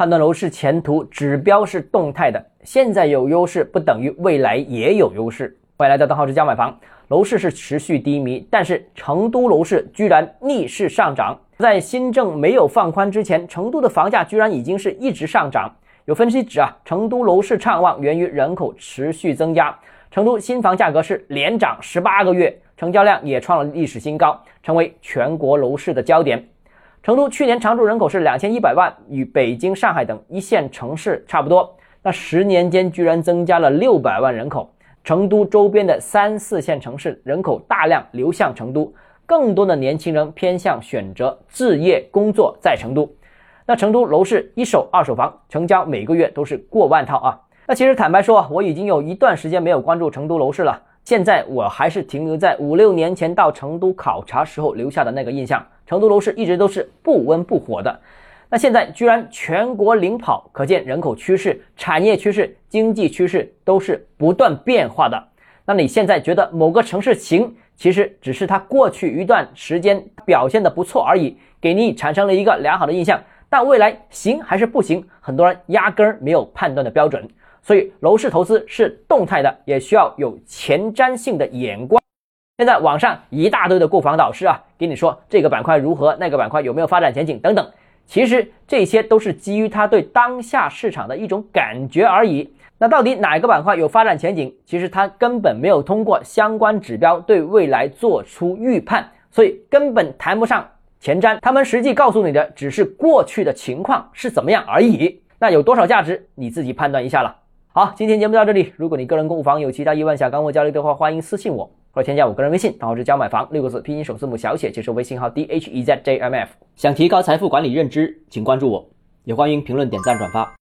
判断楼市前途，指标是动态的，现在有优势不等于未来也有优势。欢迎来到邓浩之家买房。楼市是持续低迷，但是成都楼市居然逆势上涨。在新政没有放宽之前，成都的房价居然已经是一直上涨。有分析指成都楼市畅旺源于人口持续增加，成都新房价格是连涨18个月，成交量也创了历史新高，成为全国楼市的焦点。成都去年常住人口是2100万，与北京、上海等一线城市差不多。那10年间居然增加了600万人口。成都周边的三四线城市人口大量流向成都，更多的年轻人偏向选择置业工作在成都。那成都楼市一手二手房成交每个月都是过万套啊。那其实坦白说，我已经有一段时间没有关注成都楼市了。现在我还是停留在5-6年前到成都考察时候留下的那个印象，成都楼市一直都是不温不火的。那现在居然全国领跑，可见人口趋势、产业趋势、经济趋势都是不断变化的。那你现在觉得某个城市行，其实只是它过去一段时间表现的不错而已，给你产生了一个良好的印象，但未来行还是不行，很多人压根儿没有判断的标准。所以楼市投资是动态的，也需要有前瞻性的眼光。现在网上一大堆的购房导师给你说这个板块如何，那个板块有没有发展前景等等，其实这些都是基于他对当下市场的一种感觉而已。那到底哪个板块有发展前景，其实他根本没有通过相关指标对未来做出预判，所以根本谈不上前瞻。他们实际告诉你的只是过去的情况是怎么样而已，那有多少价值你自己判断一下了。好，今天节目到这里。如果你个人购房有其他疑问想跟我交流的话，欢迎私信我，或者添加我个人微信，邓浩之家买房6个字拼音首字母小写，接受微信号 dhzjmf。 想提高财富管理认知，请关注我，也欢迎评论、点赞、转发。